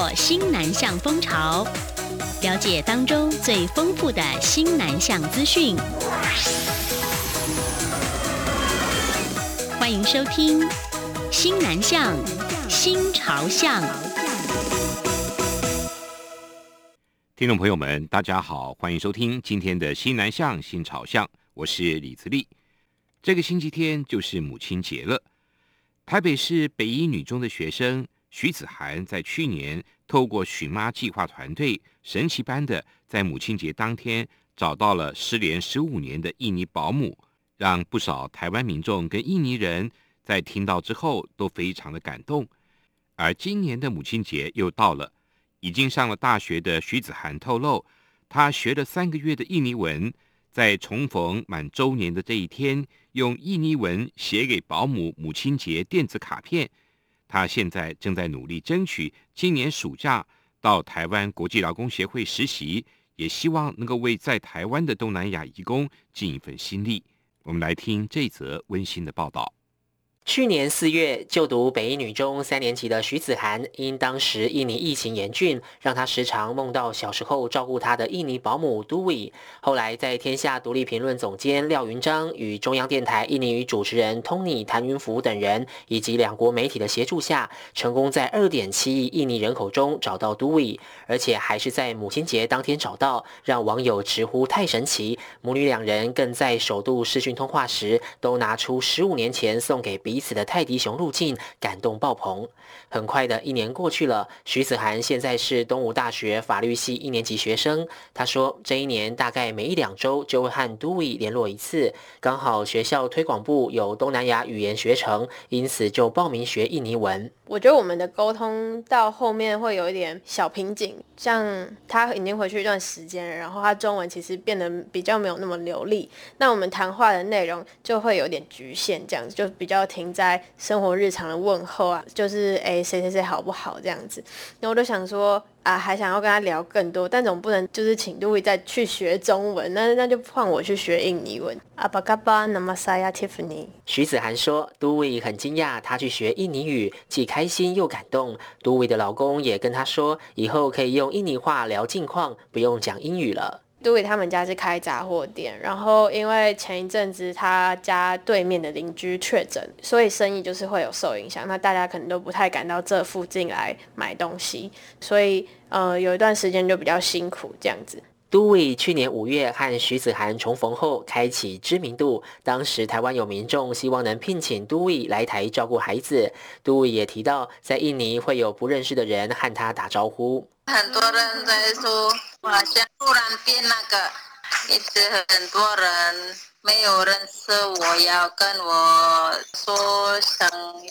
获新南向风潮，了解当中最丰富的新南向资讯。欢迎收听《新南向新潮向》。听众朋友们，大家好，欢迎收听今天的《新南向新潮向》，我是李慈利。这个星期天就是母亲节了。台北市北一女中的学生徐子涵在去年透过许妈计划团队，神奇般的在母亲节当天找到了失联15年的印尼保姆，让不少台湾民众跟印尼人在听到之后都非常的感动。而今年的母亲节又到了，已经上了大学的徐子涵透露，他学了3个月的印尼文，在重逢满周年的这一天，用印尼文写给保姆母亲节电子卡片。他现在正在努力争取今年暑假到台湾国际劳工协会实习，也希望能够为在台湾的东南亚移工尽一份心力。我们来听这则温馨的报道。去年4月，就读北一女中3年级的徐子涵，因当时印尼疫情严峻，让她时常梦到小时候照顾她的印尼保姆 Dewi。 后来在天下独立评论总监廖云章与中央电台印尼语主持人 Tony 谭云福等人以及两国媒体的协助下，成功在 2.7 亿印尼人口中找到 Dewi， 而且还是在母亲节当天找到，让网友直呼太神奇。母女两人更在首度视讯通话时，都拿出15年前送给彼此的泰迪熊入境，感动爆棚。很快的1年过去了，徐子涵现在是东吴大学法律系1年级学生。他说，这1年大概每1-2周就会和 Dewi 联络一次，刚好学校推广部有东南亚语言学程，因此就报名学印尼文。我觉得我们的沟通到后面会有一点小瓶颈，像他已经回去一段时间了，然后他中文其实变得比较没有那么流利，那我们谈话的内容就会有点局限，这样子就比较停在生活日常的问候啊，就是谁谁谁好不好这样子。那我就想说啊，还想要跟他聊更多，但总不能就是请Dewi再去学中文，那就换我去学印尼文。Apa khabar, nama saya Tiffany。徐子涵说，Dewi很惊讶他去学印尼语，既开心又感动。Dewi的老公也跟他说，以后可以用印尼话聊近况，不用讲英语了。Dewi 他们家是开杂货店，然后因为前一阵子他家对面的邻居确诊，所以生意就是会有受影响，那大家可能都不太敢到这附近来买东西，所以有一段时间就比较辛苦这样子。Dewi 去年5月和徐子涵重逢后开启知名度，当时台湾有民众希望能聘请 Dewi 来台照顾孩子。Dewi 也提到，在印尼会有不认识的人和他打招呼，很多人在说我好像突然变那个，一直很多人没有认识我，要跟我说想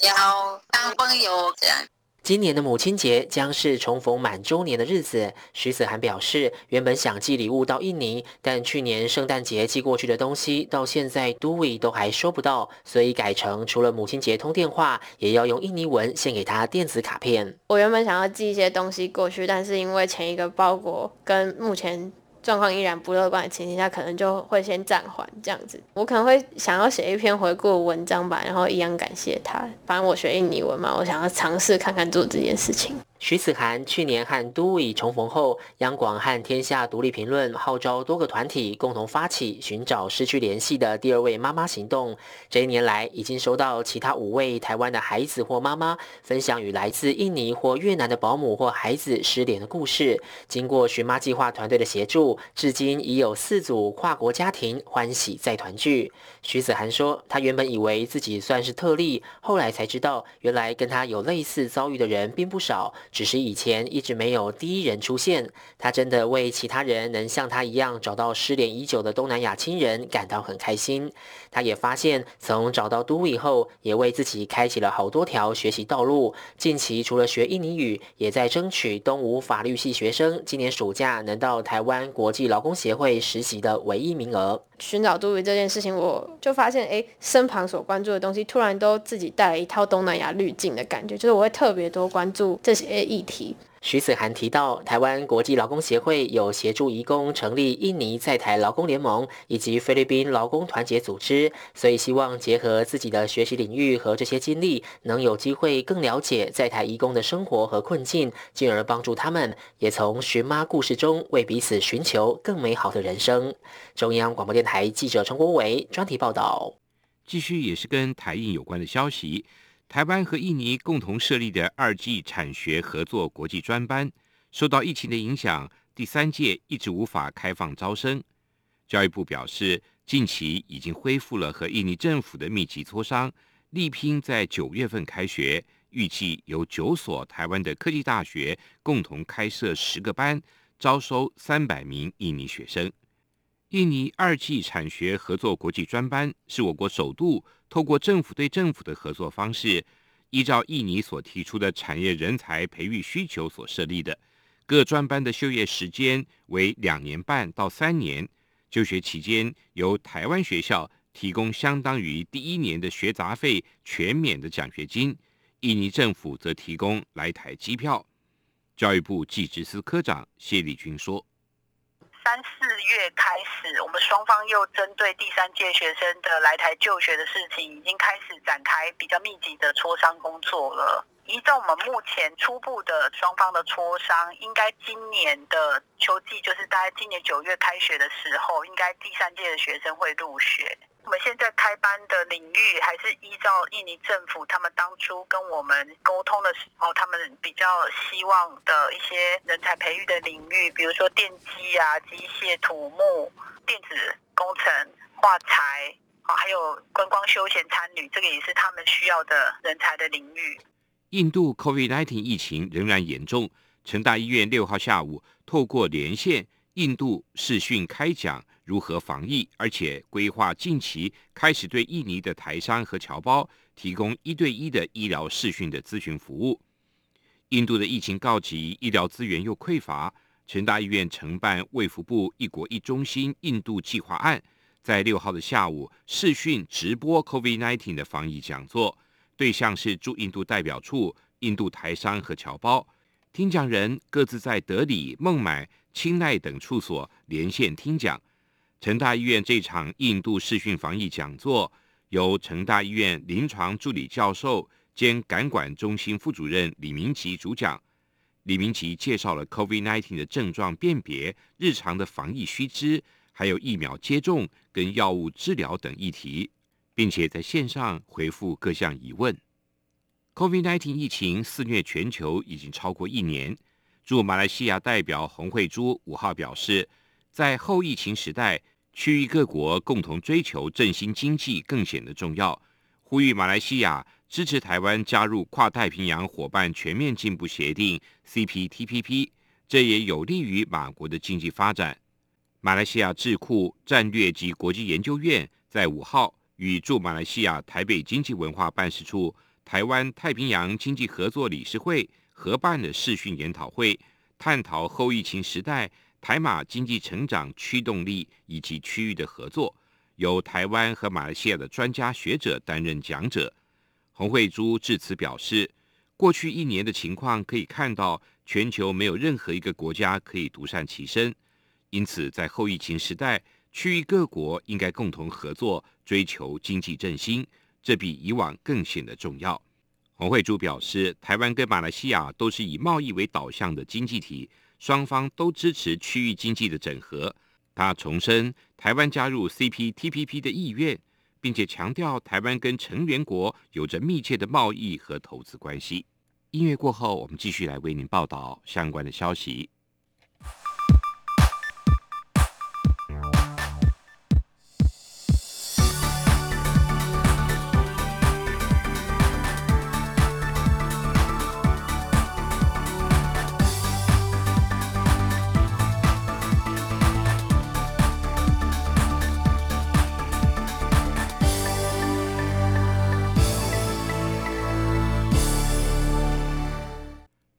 要当朋友这样。今年的母亲节将是重逢满周年的日子，徐子涵表示，原本想寄礼物到印尼，但去年圣诞节寄过去的东西到现在 Dewi 都还收不到，所以改成除了母亲节通电话，也要用印尼文献给他电子卡片。我原本想要寄一些东西过去，但是因为前一个包裹跟目前状况依然不乐观的情形下，可能就会先暂缓这样子。我可能会想要写一篇回顾文章吧，然后一样感谢他。反正我学印尼文嘛，我想要尝试看看做这件事情。徐子涵去年和 Dewi 重逢后，央广和天下独立评论号召多个团体共同发起寻找失去联系的第二位妈妈行动。这1年来，已经收到其他5位台湾的孩子或妈妈分享与来自印尼或越南的保姆或孩子失联的故事。经过寻妈计划团队的协助，至今已有4组跨国家庭欢喜再团聚。徐子涵说，他原本以为自己算是特例，后来才知道，原来跟他有类似遭遇的人并不少，只是以前一直没有第一人出现。他真的为其他人能像他一样找到失联已久的东南亚亲人感到很开心。他也发现，从找到 Dewi 后，也为自己开启了好多条学习道路。近期除了学印尼语，也在争取东吴法律系学生今年暑假能到台湾国际劳工协会实习的唯一名额。寻找 Dewi 这件事情，我就发现身旁所关注的东西突然都自己带了一套东南亚滤镜的感觉，就是我会特别多关注这些议题。徐子涵提到，台湾国际劳工协会有协助移工成立印尼在台劳工联盟以及菲律宾劳工团结组织，所以希望结合自己的学习领域和这些经历，能有机会更了解在台移工的生活和困境，进而帮助他们，也从寻妈故事中为彼此寻求更美好的人生。中央广播电台记者陈国维专题报道。继续也是跟台印有关的消息。台湾和印尼共同设立的2G 产学合作国际专班，受到疫情的影响，第三届一直无法开放招生。教育部表示，近期已经恢复了和印尼政府的密集磋商，力拼在9月份开学，预计由9所台湾的科技大学共同开设10个班，招收300名印尼学生。印尼2G 产学合作国际专班是我国首度透过政府对政府的合作方式，依照印尼所提出的产业人才培育需求所设立的。各专班的修业时间为2年半到3年，就学期间由台湾学校提供相当于第1年的学杂费全免的奖学金，印尼政府则提供来台机票。教育部技职司科长谢立军说，3、4月开始，我们双方又针对第三届学生的来台就学的事情，已经开始展开比较密集的磋商工作了。依照我们目前初步的双方的磋商，应该今年的秋季，就是大概今年9月开学的时候，应该第三届的学生会入学。我们现在开班的领域还是依照印尼政府他们当初跟我们沟通的时候，他们比较希望的一些人才培育的领域，比如说电机啊、机械、土木、电子工程、化材，还有观光休闲参旅，这个也是他们需要的人才的领域。印度 COVID-19 疫情仍然严重，成大医院6号下午透过连线印度视讯开讲如何防疫，而且规划近期开始对印尼的台商和侨胞提供1对1的医疗视讯的咨询服务。印度的疫情告急，医疗资源又匮乏，成大医院承办卫福部一国一中心印度计划案，在6号的下午视讯直播 COVID-19 的防疫讲座，对象是驻印度代表处、印度台商和侨胞。听讲人各自在德里、孟买、清奈等处所连线听讲。成大医院这场印度视讯防疫讲座，由成大医院临床助理教授兼感管中心副主任李明吉主讲。李明吉介绍了 COVID-19 的症状辨别、日常的防疫须知，还有疫苗接种跟药物治疗等议题，并且在线上回复各项疑问。COVID-19 疫情肆虐全球已经超过1年。驻马来西亚代表洪慧珠5号表示，在后疫情时代，区域各国共同追求振兴经济更显得重要，呼吁马来西亚支持台湾加入跨太平洋伙伴全面进步协定 CPTPP， 这也有利于马国的经济发展。马来西亚智库战略及国际研究院在5号与驻马来西亚台北经济文化办事处、台湾太平洋经济合作理事会合办的视讯研讨会，探讨后疫情时代台马经济成长驱动力以及区域的合作，由台湾和马来西亚的专家学者担任讲者。洪慧珠致辞表示，过去1年的情况可以看到，全球没有任何一个国家可以独善其身，因此在后疫情时代，区域各国应该共同合作，追求经济振兴，这比以往更显得重要。洪慧珠表示，台湾跟马来西亚都是以贸易为导向的经济体，双方都支持区域经济的整合。她重申台湾加入 CPTPP 的意愿，并且强调台湾跟成员国有着密切的贸易和投资关系。音乐过后，我们继续来为您报道相关的消息。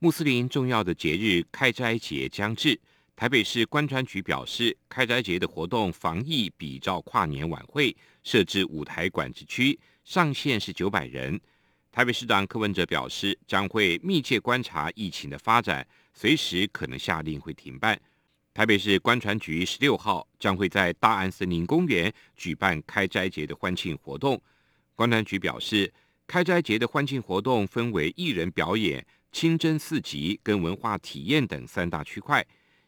穆斯林重要的节日开斋节将至，台北市观传局表示，开斋节的活动防疫比照跨年晚会，设置舞台管制区，上限是900人。台北市长柯文哲表示，将会密切观察疫情的发展，随时可能下令会停办。台北市观传局16号将会在大安森林公园举办开斋节的欢庆活动。观传局表示，开斋节的欢庆活动分为艺人表演、清真寺集跟文化体验等三大区块。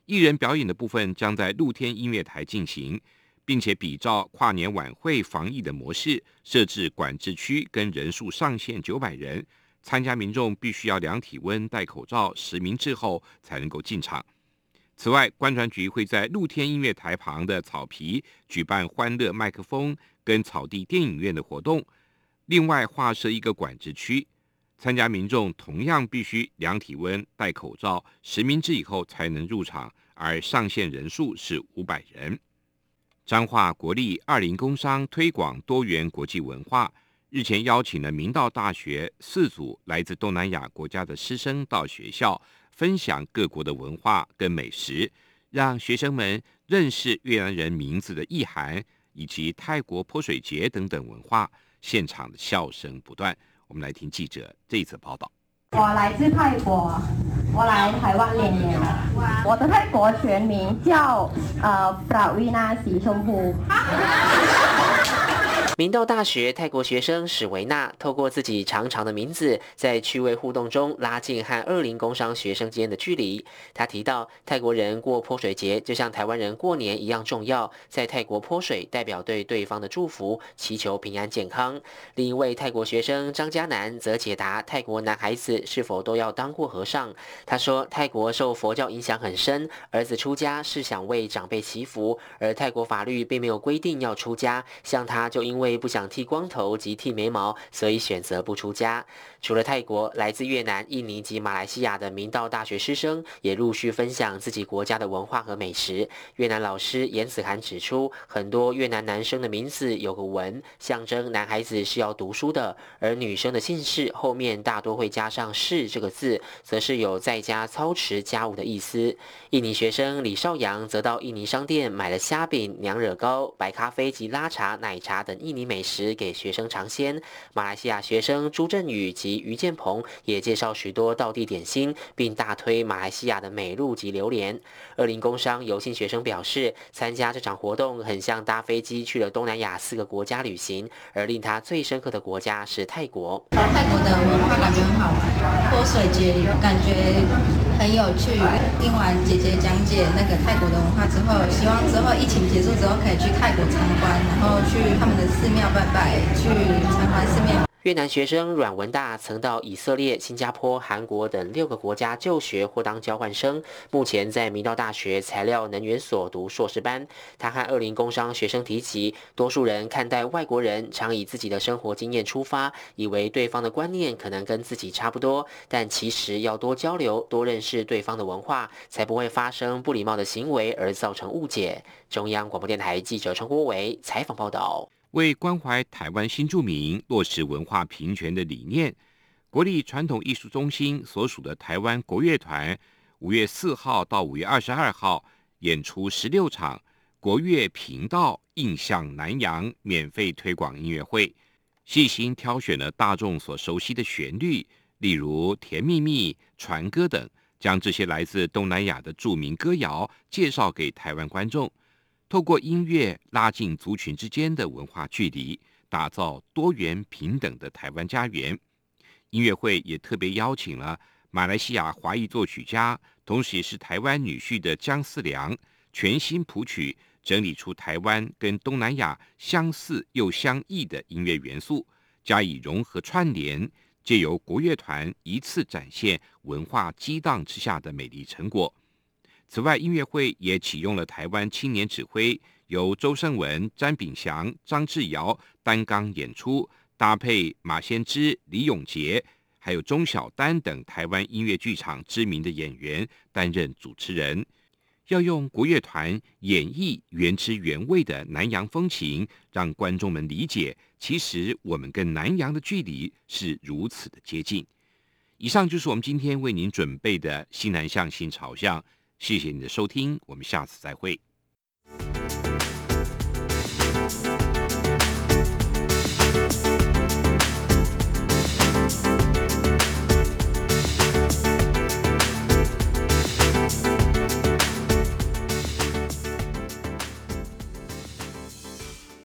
艺人表演的部分将在露天音乐台进行，并且比照跨年晚会防疫的模式，设置管制区跟人数上限900人，参加民众必须要量体温、戴口罩、实名制后才能够进场。此外，观传局会在露天音乐台旁的草皮举办欢乐麦克风跟草地电影院的活动，另外划设一个管制区，参加民众同样必须量体温、戴口罩、实名制以后才能入场，而上限人数是500人。彰化国立20工商推广多元国际文化，日前邀请了明道大学4组来自东南亚国家的师生到学校，分享各国的文化跟美食，让学生们认识越南人名字的意涵，以及泰国泼水节等等文化。现场的笑声不断，我们来听记者这一次报道。我来自泰国，我来台湾2年，我的泰国全名叫Pravina Sirchompoo。明道大学泰国学生史维娜透过自己长长的名字，在趣味互动中拉近和20工商学生间的距离。她提到，泰国人过泼水节就像台湾人过年一样重要，在泰国泼水代表对对方的祝福，祈求平安健康。另一位泰国学生张嘉南则解答泰国男孩子是否都要当过和尚。他说，泰国受佛教影响很深，儿子出家是想为长辈祈福，而泰国法律并没有规定要出家，像他就因为不想剃光头及剃眉毛，所以选择不出家。除了泰国，来自越南、印尼及马来西亚的明道大学师生也陆续分享自己国家的文化和美食。越南老师严子涵指出，很多越南男生的名字有个文，象征男孩子是要读书的，而女生的姓氏后面大多会加上氏这个字，则是有在家操持家务的意思。印尼学生李少阳则到印尼商店买了虾饼、娘惹糕、白咖啡及拉茶、奶茶等印尼美食给学生尝鲜。马来西亚学生朱振宇及于建鹏也介绍许多道地点心，并大推马来西亚的美露及榴莲。20工商游信学生表示，参加这场活动很像搭飞机去了东南亚4个国家旅行，而令他最深刻的国家是泰国。泰国的文化感觉很好玩，泼水节感觉很有趣，听完姐姐讲解那个泰国的文化之后，希望之后疫情结束之后可以去泰国参观，然后去他们的寺庙拜拜，去参观寺庙。越南学生阮文大曾到以色列、新加坡、韩国等6个国家就学或当交换生，目前在明道大学材料能源所读硕士班。他和20工商学生提及，多数人看待外国人常以自己的生活经验出发，以为对方的观念可能跟自己差不多，但其实要多交流、多认识对方的文化，才不会发生不礼貌的行为而造成误解。中央广播电台记者陈国维采访报道。为关怀台湾新住民落实文化平权的理念，国立传统艺术中心所属的台湾国乐团5月4号到5月22号演出16场国乐频道印象南洋免费推广音乐会，细心挑选了大众所熟悉的旋律，例如甜蜜蜜、船歌等，将这些来自东南亚的著名歌谣介绍给台湾观众，透过音乐拉近族群之间的文化距离，打造多元平等的台湾家园。音乐会也特别邀请了马来西亚华裔作曲家，同时也是台湾女婿的姜思良，全新谱曲整理出台湾跟东南亚相似又相异的音乐元素，加以融合串联，借由国乐团一次展现文化激荡之下的美丽成果。此外，音乐会也启用了台湾青年指挥，由周胜文、詹炳祥、张志尧担纲演出，搭配马先知、李永杰还有钟晓丹等台湾音乐剧场知名的演员担任主持人，要用国乐团演绎原汁原味的南洋风情，让观众们理解其实我们跟南洋的距离是如此的接近。以上就是我们今天为您准备的新南向新朝向，谢谢你的收听，我们下次再会。